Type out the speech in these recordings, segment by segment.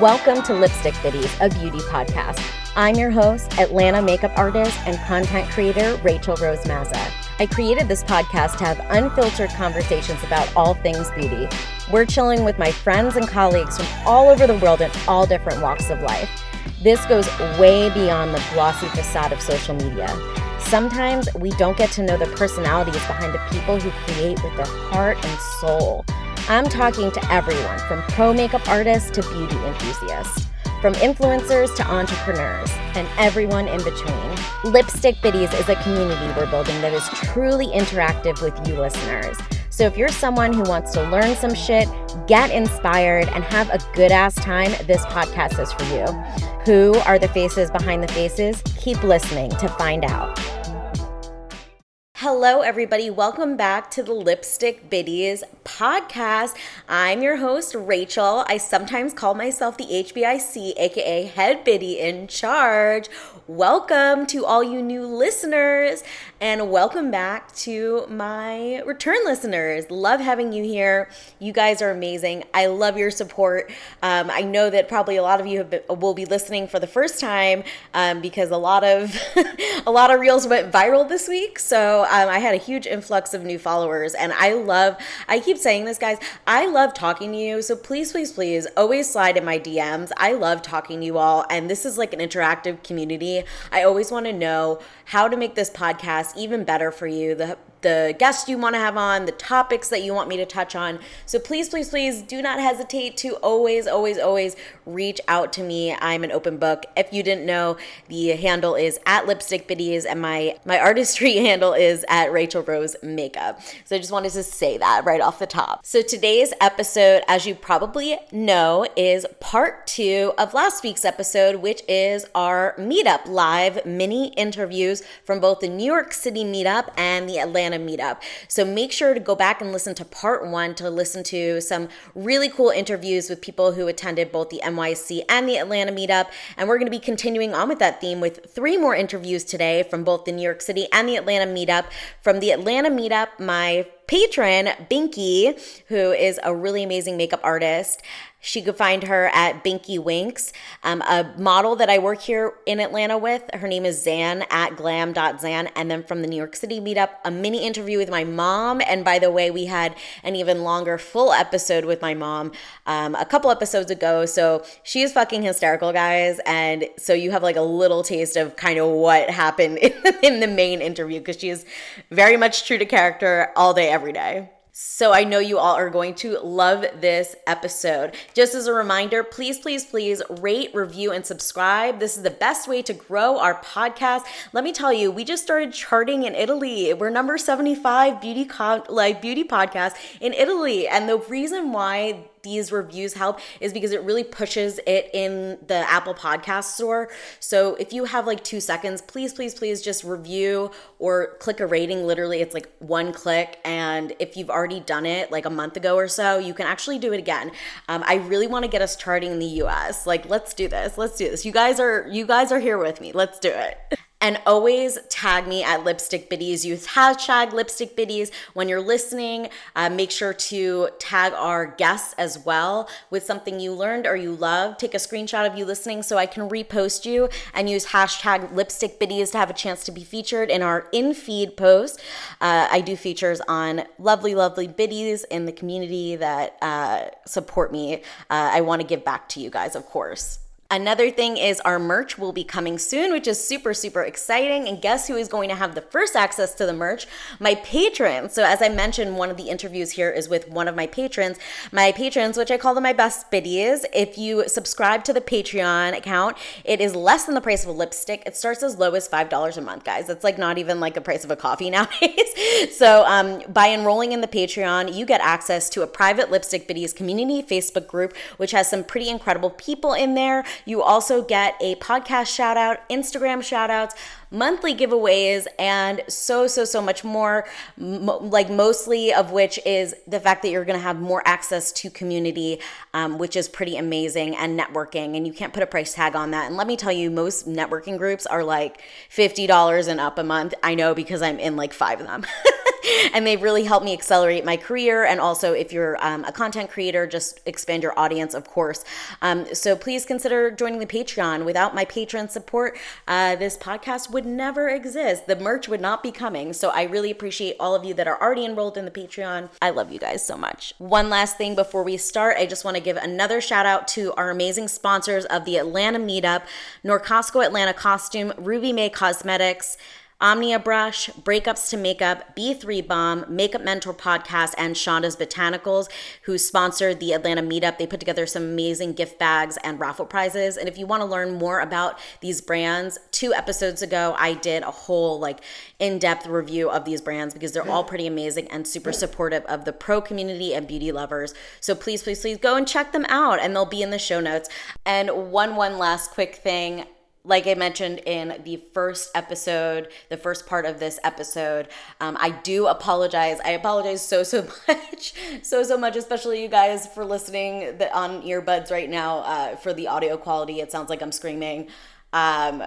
Welcome to Lipstick Biddies, a beauty podcast. I'm your host, Atlanta makeup artist and content creator, Rachel Rose Mazza. I created this podcast to have unfiltered conversations about all things beauty. We're chilling with my friends and colleagues from all over the world in all different walks of life. This goes way beyond the glossy facade of social media. Sometimes we don't get to know the personalities behind the people who create with their heart and soul. I'm talking to everyone from pro makeup artists to beauty enthusiasts, from influencers to entrepreneurs, and everyone in between. Lipstick Biddies is a community we're building that is truly interactive with you listeners. So if you're someone who wants to learn some shit, get inspired, and have a good-ass time, this podcast is for you. Who are the faces behind the faces? Keep listening to find out. Hello, everybody. Welcome back to the Lipstick Biddies podcast. I'm your host, Rachel. I sometimes call myself the HBIC, aka Head Biddy in Charge. Welcome to all you new listeners, and welcome back to my return listeners. Love having you here. You guys are amazing. I love your support. I know that probably a lot of you will be listening for the first time because a lot of reels went viral this week. So I had a huge influx of new followers, and I keep saying this, guys, I love talking to you, so please always slide in my DMs. I love talking to you all, and this is like an interactive community. I always want to know how to make this podcast even better for you, the guests you want to have on, the topics that you want me to touch on. So please do not hesitate to always reach out to me. I'm an open book. If you didn't know, the handle is @LipstickBiddies, and my artistry handle is @RachelRoseMakeup. So I just wanted to say that right off the top. So today's episode, as you probably know, is part 2 of last week's episode, which is our meetup live mini interviews from both the New York City meetup and the Atlanta meetup. So make sure to go back and listen to part 1 to listen to some really cool interviews with people who attended both the NYC and the Atlanta meetup. And we're going to be continuing on with that theme with 3 more interviews today from both the New York City and the Atlanta meetup. From the Atlanta meetup, my patron, Binky, who is a really amazing makeup artist. She could find her at Binky Winks, a model that I work here in Atlanta with. Her name is Zan at glamdotzan. And then from the New York City meetup, a mini interview with my mom. And by the way, we had an even longer full episode with my mom a couple episodes ago. So she is fucking hysterical, guys. And so you have like a little taste of kind of what happened in the main interview, because she is very much true to character all day, every day. So I know you all are going to love this episode. Just as a reminder, please rate, review, and subscribe. This is the best way to grow our podcast. Let me tell you, we just started charting in Italy. We're number 75 beauty podcast in Italy. And the reason why these reviews help is because it really pushes it in the Apple Podcast store. So if you have like 2 seconds, please just review or click a rating. Literally, it's like one click. And if you've already done it like a month ago or so, you can actually do it again. I really want to get us charting in the US. Like, let's do this. You guys are here with me. Let's do it. And always tag me at Lipstick Biddies. Use hashtag Lipstick Biddies when you're listening. Make sure to tag our guests as well with something you learned or you love. Take a screenshot of you listening so I can repost you, and use hashtag Lipstick Biddies to have a chance to be featured in our in-feed post. I do features on lovely biddies in the community that support me. I want to give back to you guys, of course. Another thing is our merch will be coming soon, which is super exciting. And guess who is going to have the first access to the merch? My patrons. So as I mentioned, one of the interviews here is with one of my patrons, which I call them my best biddies. If you subscribe to the Patreon account, it is less than the price of a lipstick. It starts as low as $5 a month, guys. It's like not even like the price of a coffee nowadays. So by enrolling in the Patreon, you get access to a private Lipstick Biddies community Facebook group, which has some pretty incredible people in there. You also get a podcast shout out, Instagram shout outs, monthly giveaways, and so much more, like mostly of which is the fact that you're going to have more access to community, which is pretty amazing, and networking. And you can't put a price tag on that. And let me tell you, most networking groups are like $50 and up a month. I know, because I'm in like 5 of them. and they really helped me accelerate my career. And also, if you're a content creator, just expand your audience, of course. So please consider joining the Patreon. Without my patron support, this podcast would never exist. The merch would not be coming. So I really appreciate all of you that are already enrolled in the Patreon. I love you guys so much. One last thing before we start, I just want to give another shout out to our amazing sponsors of the Atlanta meetup: Norcostco Atlanta Costume, Ruby May Cosmetics, OmniaBrush, Breakups to Makeup, B3 Bomb, Makeup Mentor Podcast, and Shonda's Botanicals, who sponsored the Atlanta meetup. They put together some amazing gift bags and raffle prizes. And if you want to learn more about these brands, 2 episodes ago, I did a whole in-depth review of these brands because they're all pretty amazing and super supportive of the pro community and beauty lovers. So please, please, please go and check them out, and they'll be in the show notes. And one last quick thing. Like I mentioned in the first part of this episode, I do apologize. I apologize so much, especially you guys for listening on earbuds right now for the audio quality. It sounds like I'm screaming. All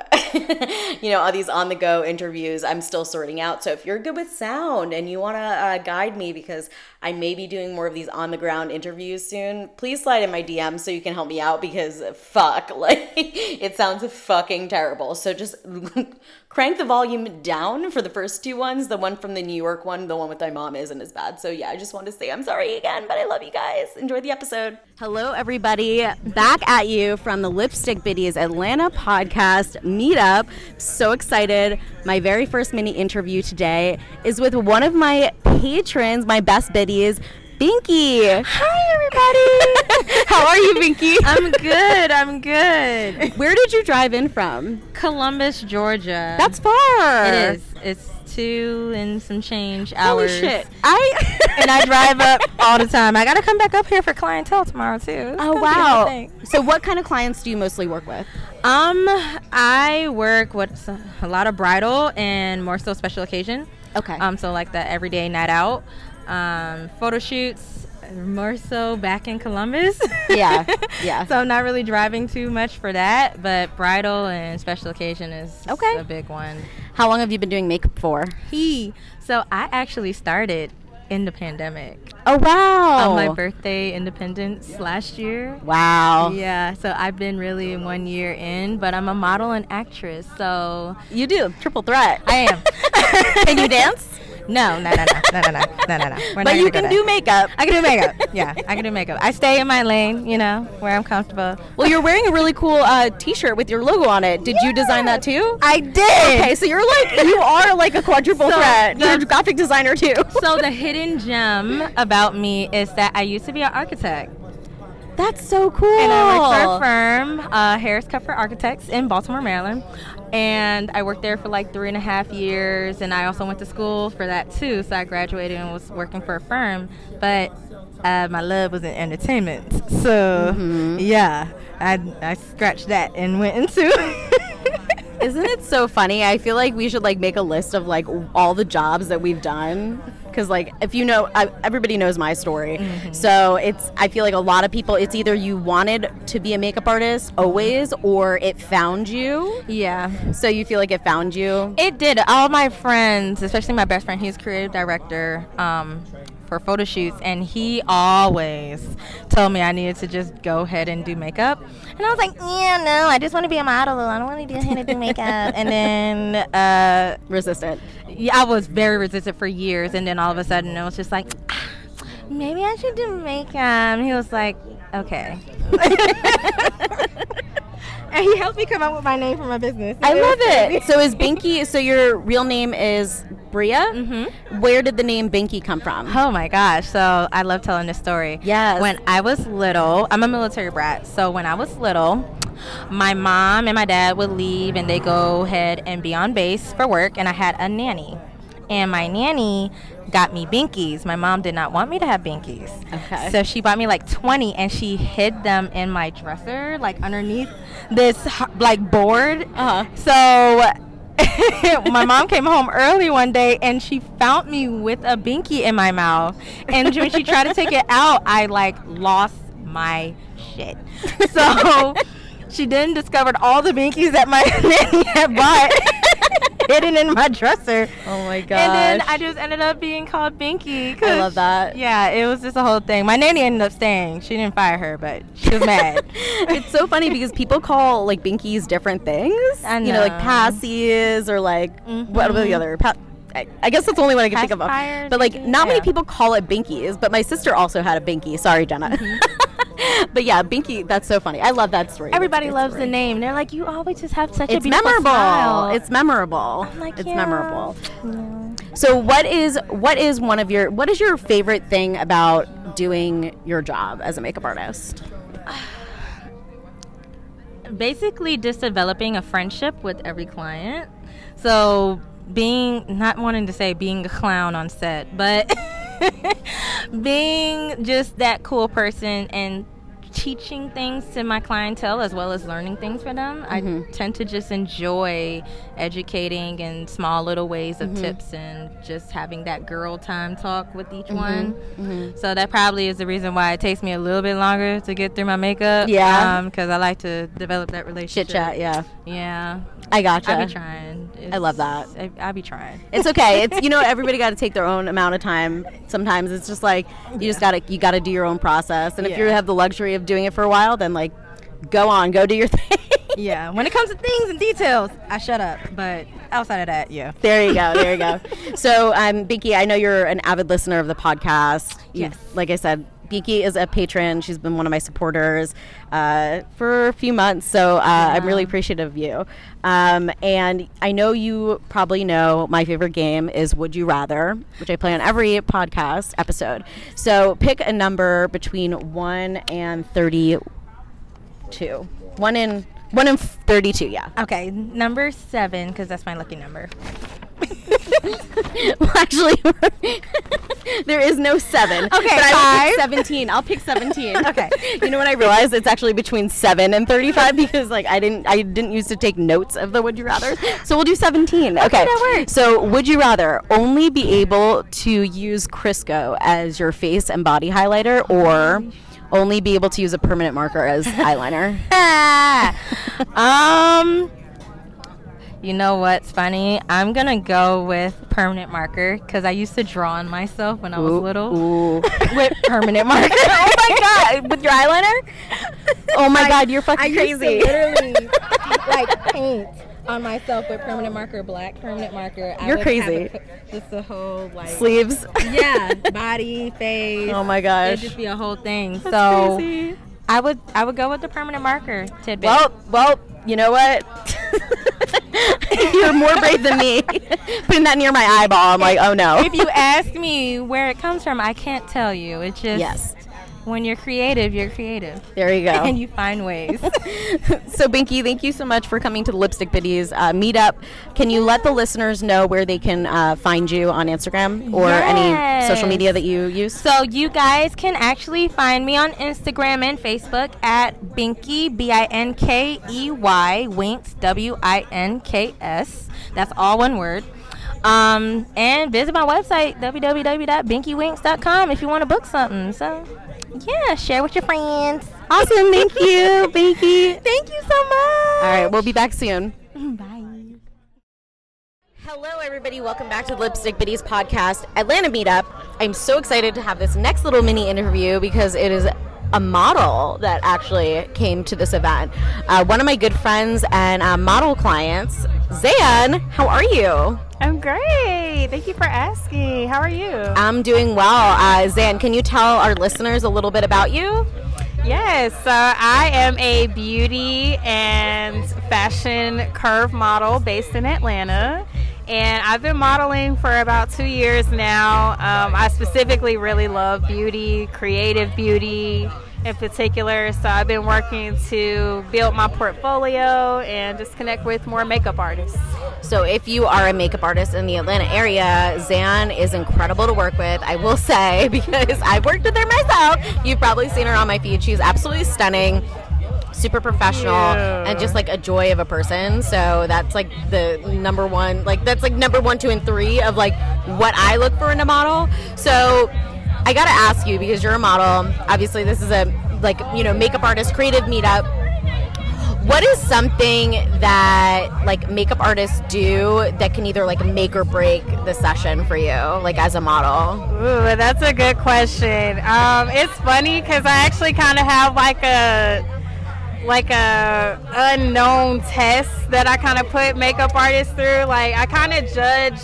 these on-the-go interviews I'm still sorting out. So if you're good with sound and you want to guide me, because I may be doing more of these on-the-ground interviews soon, please slide in my DM so you can help me out, because it sounds fucking terrible. So just crank the volume down for the first 2 ones. The one from the New York one, the one with my mom, isn't as bad. So yeah, I just want to say I'm sorry again, but I love you guys. Enjoy the episode. Hello, everybody. Back at you from the Lipstick Biddies Atlanta podcast meetup. So excited. My very first mini interview today is with one of my patrons, my best biddies, Binky. Hi, everybody. How are you, Binky? I'm good. Where did you drive in from? Columbus, Georgia. That's far. It is. It's 2 and some change hours. Holy shit. And I drive up all the time. I got to come back up here for clientele tomorrow, too. Oh, wow. So what kind of clients do you mostly work with? I work with a lot of bridal and more so special occasion. Okay. So like the everyday night out, photo shoots, more so back in Columbus. Yeah. So I'm not really driving too much for that, but bridal and special occasion is a big one. How long have you been doing makeup for? So I actually started in the pandemic. Oh, wow. On my birthday, Independence, last year. Wow. Yeah, so I've been really 1 year in, but I'm a model and actress, so... You do, triple threat. I am. Can you dance? No. But you can do makeup. I can do makeup. Yeah, I can do makeup. I stay in my lane, where I'm comfortable. Well, you're wearing a really cool T-shirt with your logo on it. Did you design that too? I did. Okay, so you are a quadruple threat. You're a graphic designer too. So the hidden gem about me is that I used to be an architect. That's so cool. And I worked for a firm, Harris Cutler Architects in Baltimore, Maryland. And I worked there for 3.5 years. And I also went to school for that, too. So I graduated and was working for a firm. But my love was in entertainment. So, I scratched that and went into... Isn't it so funny? I feel like we should, make a list of, all the jobs that we've done. Because, if you know, everybody knows my story. Mm-hmm. So I feel like a lot of people, it's either you wanted to be a makeup artist always, or it found you. Yeah. So you feel like it found you? It did. All my friends, especially my best friend, he's creative director for photo shoots, and he always told me I needed to just go ahead and do makeup. And I was like, no, I just want to be a model. I don't want to do how to do makeup. And then... resistant. Yeah, I was very resistant for years, and then all of a sudden it was just maybe I should do makeup. And he was like, okay. And he helped me come up with my name for my business. I love it. So is Binky, so your real name is Bria? Mm-hmm. Where did the name Binky come from? Oh my gosh. So I love telling this story. Yes. When I was little, I'm a military brat. So when I was little, my mom and my dad would leave and they go ahead and be on base for work. And I had a nanny. And my nanny got me binkies. My mom did not want me to have binkies. Okay. So she bought me 20 and she hid them in my dresser, underneath this board. Uh-huh. So my mom came home early one day and she found me with a binky in my mouth. And when she tried to take it out, I lost my shit. So she then discovered all the binkies that my nanny had bought. hidden in my dresser. Oh my gosh. And then I just ended up being called Binky. I love that. Yeah, it was just a whole thing. My nanny ended up staying. She didn't fire her, but she was mad. It's so funny because people call like Binkies different things. I know. You know, like passies or like what about the other? I guess that's the only one I can think of. But like not many people call it Binkies, but my sister also had a Binky. Sorry, Jenna. But yeah, Binky, that's so funny. I love that story. Everybody loves the name. They're like, you always just have such a beautiful smile. It's memorable. I'm like, it's memorable. Yeah. So what is what is your favorite thing about doing your job as a makeup artist? Basically just developing a friendship with every client. So being a clown on set, but being just that cool person and teaching things to my clientele as well as learning things for them. Mm-hmm. I tend to just enjoy educating in small little ways of tips and just having that girl time talk with each one. Mm-hmm. So that probably is the reason why it takes me a little bit longer to get through my makeup. Yeah. Because I like to develop that relationship. Chit chat, yeah. Yeah. I gotcha. I be trying. I love that. I be trying. It's okay. It's, you know, everybody got to take their own amount of time. Sometimes it's just like you got to do your own process. And if you have the luxury of doing it for a while, then like go do your thing. Yeah. When it comes to things and details, I shut up. But outside of that, yeah. There you go. So, Binky, I know you're an avid listener of the podcast. Yes. Like I said, Binky is a patron. She's been one of my supporters for a few months, so I'm really appreciative of you. And I know you probably know my favorite game is Would You Rather, which I play on every podcast episode. So pick a number between 1 and 32. 1 and 32, yeah. Okay, number 7, because that's my lucky number. Well, actually, there is no 7. Okay, but I will pick 17. I'll pick 17. Okay. You know what I realized? It's actually between 7 and 35 because, like, I didn't used to take notes of the Would You Rather. So we'll do 17. Okay, that works. So would you rather only be able to use Crisco as your face and body highlighter, or only be able to use a permanent marker as eyeliner? You know what's funny? I'm going to go with permanent marker because I used to draw on myself when I was little with permanent marker. Oh, my God. With your eyeliner? Oh, my God. You're fucking crazy. I used to literally, like, paint on myself with permanent marker, black permanent marker. You're crazy. Just the whole, like... Sleeves? Yeah. Body, face. Oh, my gosh. It'd just be a whole thing. That's so crazy. I would go with the permanent marker tidbit. Well, you know what? You're more brave than me. Putting that near my eyeball, I'm like, oh no. If you ask me where it comes from, I can't tell you. It's just when you're creative, you're creative. There you go. And you find ways. So, Binky, thank you so much for coming to the Lipstick Biddies meetup. Can you let the listeners know where they can find you on Instagram or any social media that you use? So, you guys can actually find me on Instagram and Facebook at Binky, Binkey, Winks, Winks. That's all one word. And visit my website, www.binkywinks.com, if you want to book something. So, yeah, share with your friends. Awesome. Thank you, Binky. Thank you so much. All right, we'll be back soon. Bye. Hello, everybody. Welcome back to the Lipstick Biddies podcast, Atlanta meetup. I'm so excited to have this next little mini interview because it is a model that actually came to this event. One of my good friends and model clients, Zan. How are you? I'm great. Thank you for asking. How are you? I'm doing well. Zan, can you tell our listeners a little bit about you? Yes, so I am a beauty and fashion curve model based in Atlanta. And I've been modeling for about 2 years now. I specifically really love beauty, creative beauty in particular. So I've been working to build my portfolio and just connect with more makeup artists. So if you are a makeup artist in the Atlanta area, Zan is incredible to work with, I will say, because I've worked with her myself. You've probably seen her on my feed. She's absolutely stunning. Super professional and just like a joy of a person. So that's like the number one, like that's like number 1, 2, and 3 of like what I look for in a model. So I gotta ask you, because you're a model, obviously this is a, like, you know, makeup artist creative meetup. What is something that, like, makeup artists do that can either, like, make or break the session for you, like, as a model? Ooh, that's a good question. It's funny because I actually kind of have, like, a unknown test that I kind of put makeup artists through. Like, I kind of judge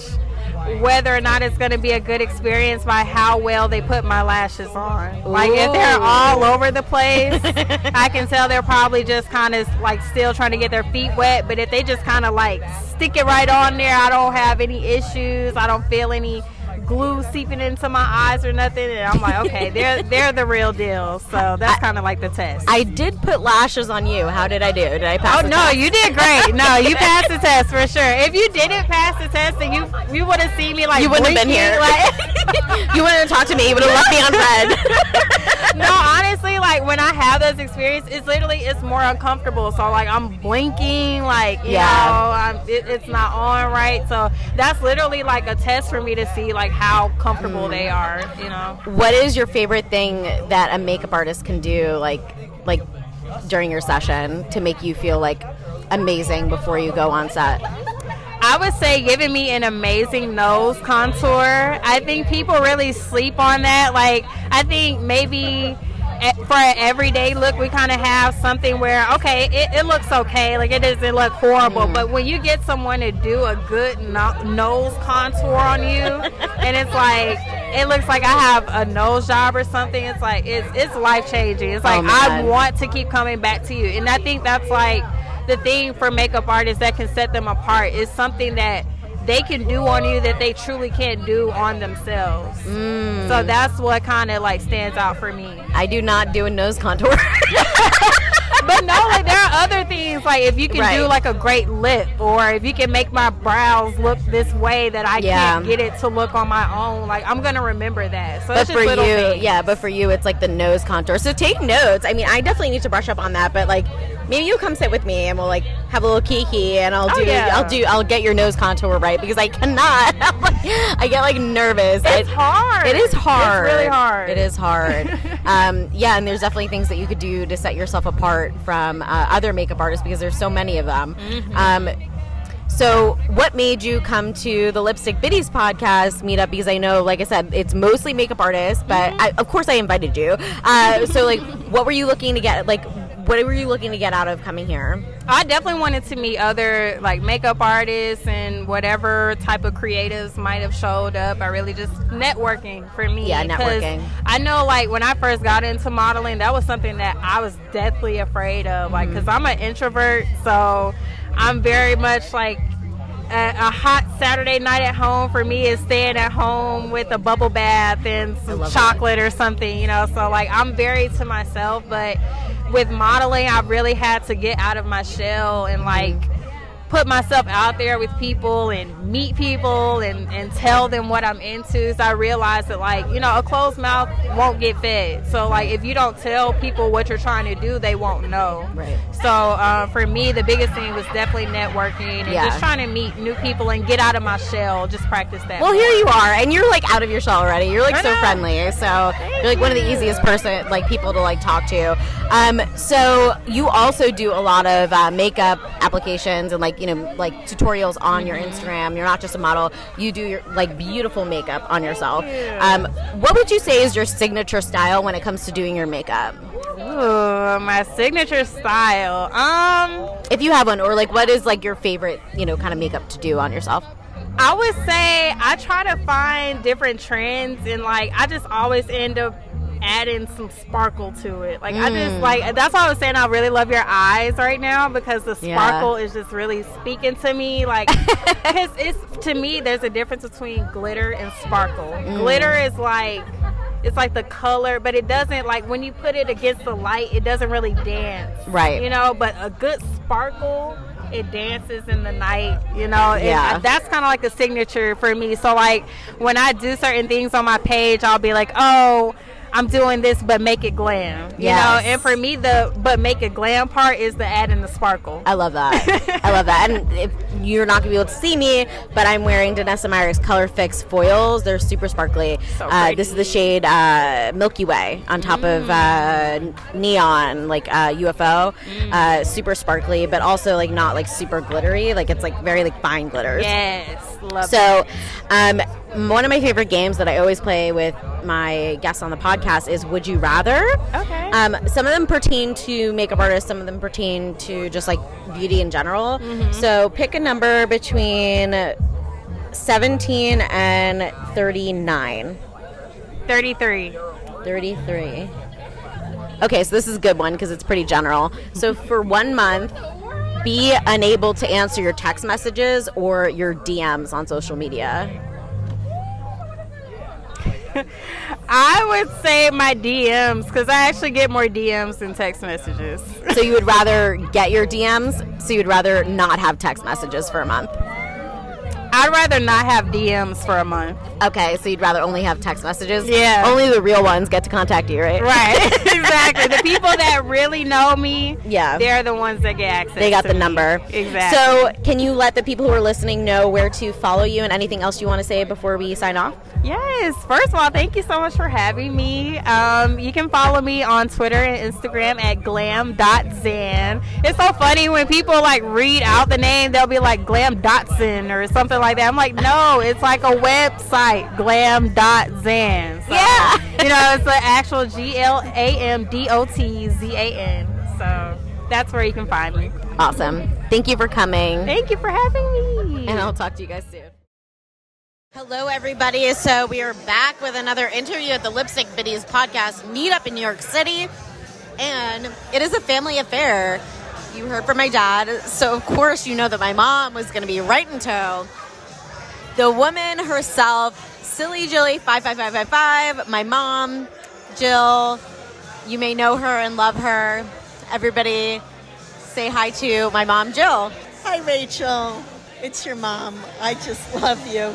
whether or not it's going to be a good experience by how well they put my lashes on. Like, if they're all over the place, I can tell they're probably just kind of, like, still trying to get their feet wet. But if they just kind of, like, stick it right on there, I don't have any issues. I don't feel any glue seeping into my eyes or nothing, and I'm like, okay, they're the real deal. So that's kind of like the test. I did put lashes on you. How did I do? Did I pass? Oh, the no, test? You did great. No, you passed the test for sure. If you didn't pass the test, then you would have seen me, like, you wouldn't have been here. Like, you wouldn't have talked to me. You would have left me on red. No, honestly, like, when I have those experiences, it's more uncomfortable. So, like, I'm blinking, like, you know, it's not on right. So that's literally like a test for me to see, like, how comfortable they are, you know. What is your favorite thing that a makeup artist can do, like during your session to make you feel, like, amazing before you go on set? I would say giving me an amazing nose contour. I think people really sleep on that. Like, I think maybe for an everyday look, we kind of have something where, okay, it looks okay. Like, it doesn't look horrible. But when you get someone to do a good nose contour on you, and it's like, it looks like I have a nose job or something, it's like, it's life-changing. It's like, I want to keep coming back to you. And I think that's, like, the thing for makeup artists that can set them apart is something that they can do on you that they truly can't do on themselves. So that's what kind of, like, stands out for me. I do not do a nose contour. But no, like, there are other things, like, if you can do, like, a great lip, or if you can make my brows look this way that I can't get it to look on my own, like, I'm gonna remember that. So that's just little things. Yeah, but for you, it's like the nose contour. So take notes. I mean, I definitely need to brush up on that, but, like, maybe you'll come sit with me and we'll, like, have a little kiki, and I'll get your nose contour right, because I cannot. I get, like, nervous. It's hard. It is hard. It's really hard. It is hard. Yeah, and there's definitely things that you could do to set yourself apart from other makeup artists, because there's so many of them. So what made you come to the Lipstick Biddies podcast meetup? Because I know, like I said, it's mostly makeup artists, but of course I invited you. So, like, what were you looking to get? Like, what were you looking to get out of coming here? I definitely wanted to meet other, like, makeup artists and whatever type of creatives might have showed up. I really just networking for me. Yeah, networking. I know, like, when I first got into modeling, that was something that I was deathly afraid of. Like, because I'm an introvert, so I'm very much, like, a hot Saturday night at home for me is staying at home with a bubble bath and some chocolate or something, you know. So, like, I'm very to myself, but with modeling, I really had to get out of my shell and, like, put myself out there with people and meet people and tell them what I'm into. So I realized that, like, you know, a closed mouth won't get fed. So, like, if you don't tell people what you're trying to do, they won't know. Right. So for me, the biggest thing was definitely networking and just trying to meet new people and get out of my shell. Just practice that. Well, here you are, and you're, like, out of your shell already. You're, like, so friendly. So you're, like, one of the easiest person, like, people to, like, talk to. So you also do a lot of makeup applications and, like, you know, like, tutorials on your Instagram. You're not just a model. You do your, like, beautiful makeup on yourself. What would you say is your signature style when it comes to doing your makeup? Ooh, my signature style. If you have one, or, like, what is, like, your favorite, you know, kind of makeup to do on yourself? I would say I try to find different trends, and, like, I just always end up adding some sparkle to it. Like, I just, like, that's why I was saying I really love your eyes right now, because the sparkle is just really speaking to me. Like, because to me, there's a difference between glitter and sparkle. Glitter is, like, it's like the color, but it doesn't, like, when you put it against the light, it doesn't really dance. Right. You know, but a good sparkle, it dances in the night, you know. That's kind of like a signature for me. So, like, when I do certain things on my page, I'll be like, oh, I'm doing this, but make it glam. You know, and for me, the but make it glam part is the add in the sparkle. I love that. I love that. And if you're not going to be able to see me, but I'm wearing Danessa Myers Color Fix foils. They're super sparkly. So this is the shade Milky Way on top of neon, like UFO. Super sparkly, but also like not like super glittery. Like it's like very like fine glitters. Yes, love that. One of my favorite games that I always play with my guests on the podcast is Would You Rather? Okay. Some of them pertain to makeup artists. Some of them pertain to just, like, beauty in general. Mm-hmm. So pick a number between 17 and 39. 33. 33. Okay, so this is a good one because it's pretty general. So for 1 month... be unable to answer your text messages or your DMs on social media. I would say my DMs, because I actually get more DMs than text messages. So you would rather get your DMs, so you'd rather not have text messages for a month? I'd rather not have DMs for a month. Okay, so you'd rather only have text messages? Yeah. Only the real ones get to contact you, right? Right, exactly. The people that really know me, they're the ones that get access to me. They got the number. Exactly. So can you let the people who are listening know where to follow you and anything else you want to say before we sign off? Yes. First of all, thank you so much for having me. You can follow me on Twitter and Instagram at glam.zan. It's so funny when people, like, read out the name, they'll be like glamdotzan or something like that. I'm like, no, it's like a website, glam.zan. So, yeah. You know, it's the actual GLAMDOTZAN. So that's where you can find me. Awesome. Thank you for coming. Thank you for having me. And I'll talk to you guys soon. Hello, everybody. So we are back with another interview at the Lipstick Biddies podcast meetup in New York City. And it is a family affair. You heard from my dad, so of course you know that my mom was going to be right in tow. The woman herself, Silly Jilly 55555, my mom, Jill, you may know her and love her. Everybody say hi to my mom, Jill. Hi, Rachel. It's your mom. I just love you.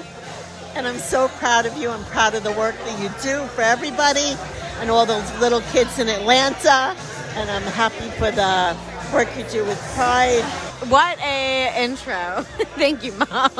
And I'm so proud of you. I'm proud of the work that you do for everybody and all those little kids in Atlanta. And I'm happy for the work you do with pride. What a intro. Thank you, Mom.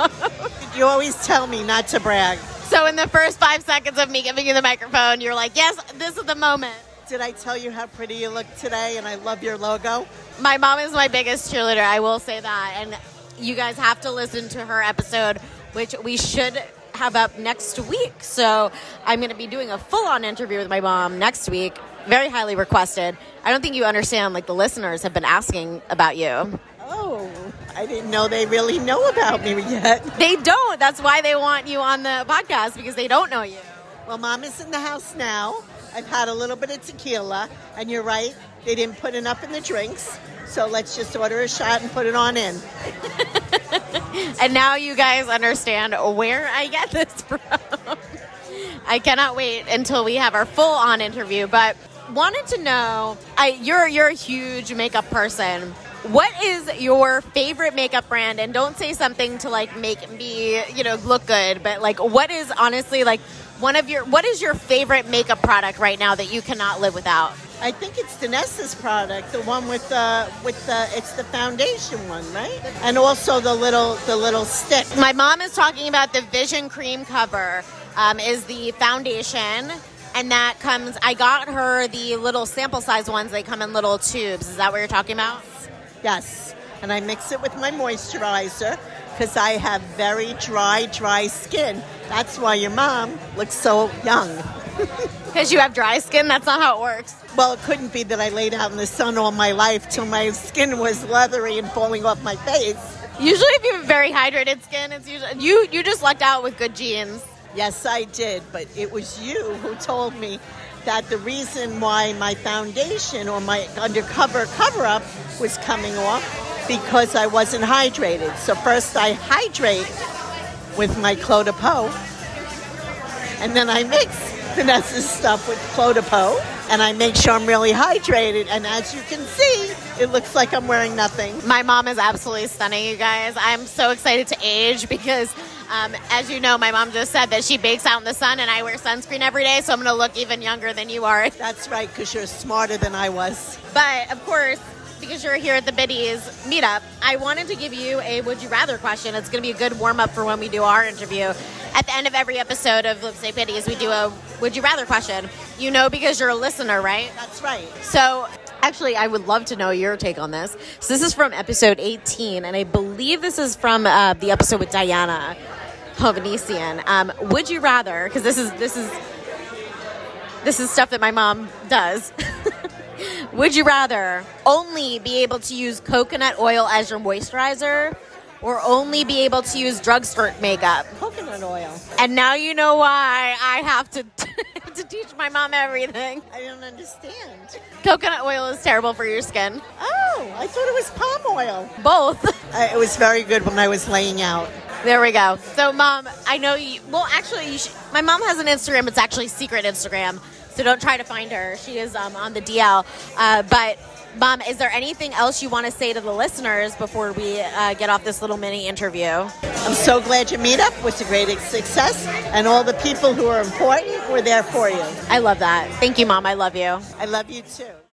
You always tell me not to brag. So in the first 5 seconds of me giving you the microphone, you're like, yes, this is the moment. Did I tell you how pretty you look today? And I love your logo. My mom is my biggest cheerleader. I will say that. And you guys have to listen to her episode, which we should have up next week. So I'm going to be doing a full-on interview with my mom next week. Very highly requested. I don't think you understand, like, the listeners have been asking about you. Oh, I didn't know they really know about me yet. They don't. That's why they want you on the podcast, because they don't know you. Well, Mom is in the house now. I've had a little bit of tequila, and you're right. They didn't put enough in the drinks, so let's just order a shot and put it on in. And now you guys understand where I get this from. I cannot wait until we have our full-on interview, but wanted to know, you're a huge makeup person. What is your favorite makeup brand? And don't say something to, like, make me, you know, look good, but, like, what is honestly, like, what is your favorite makeup product right now that you cannot live without? I think it's Danessa's product, the one with the it's the foundation one, right? And also the little stick. My mom is talking about the Vision Cream Cover is the foundation. And that comes, I got her the little sample size ones. They come in little tubes. Is that what you're talking about? Yes. And I mix it with my moisturizer because I have very dry skin. That's why your mom looks so young. Because you have dry skin? That's not how it works. Well, it couldn't be that I laid out in the sun all my life till my skin was leathery and falling off my face. Usually if you have very hydrated skin, it's usually, you just lucked out with good genes. Yes, I did, but it was you who told me that the reason why my foundation or my undercover cover-up was coming off because I wasn't hydrated. So first I hydrate with my Clé de Peau, and then I mix Danessa's stuff with Clé de Peau, and I make sure I'm really hydrated. And as you can see, it looks like I'm wearing nothing. My mom is absolutely stunning, you guys. I'm so excited to age because As you know, my mom just said that she bakes out in the sun, and I wear sunscreen every day, so I'm going to look even younger than you are. That's right, because you're smarter than I was. But, of course, because you're here at the Biddies meetup, I wanted to give you a Would You Rather question. It's going to be a good warm-up for when we do our interview. At the end of every episode of Lipstick Biddies, we do a Would You Rather question. You know, because you're a listener, right? That's right. So... actually, I would love to know your take on this. So this is from episode 18, and I believe this is from the episode with Diana Hovnesian. Would you rather? Because this is stuff that my mom does. Would you rather only be able to use coconut oil as your moisturizer, or only be able to use drugstore makeup? Coconut oil. And now you know why I have to. To teach my mom everything. I don't understand. Coconut oil is terrible for your skin. Oh, I thought it was palm oil. Both. It was very good when I was laying out. There we go. So, Mom, I know you... well, actually, you should, my mom has an Instagram. It's actually secret Instagram, so don't try to find her. She is on the DL. But, Mom, is there anything else you want to say to the listeners before we get off this little mini interview? I'm so glad your meetup was a great success, and all the people who are important were there for you. I love that. Thank you, Mom. I love you. I love you, too.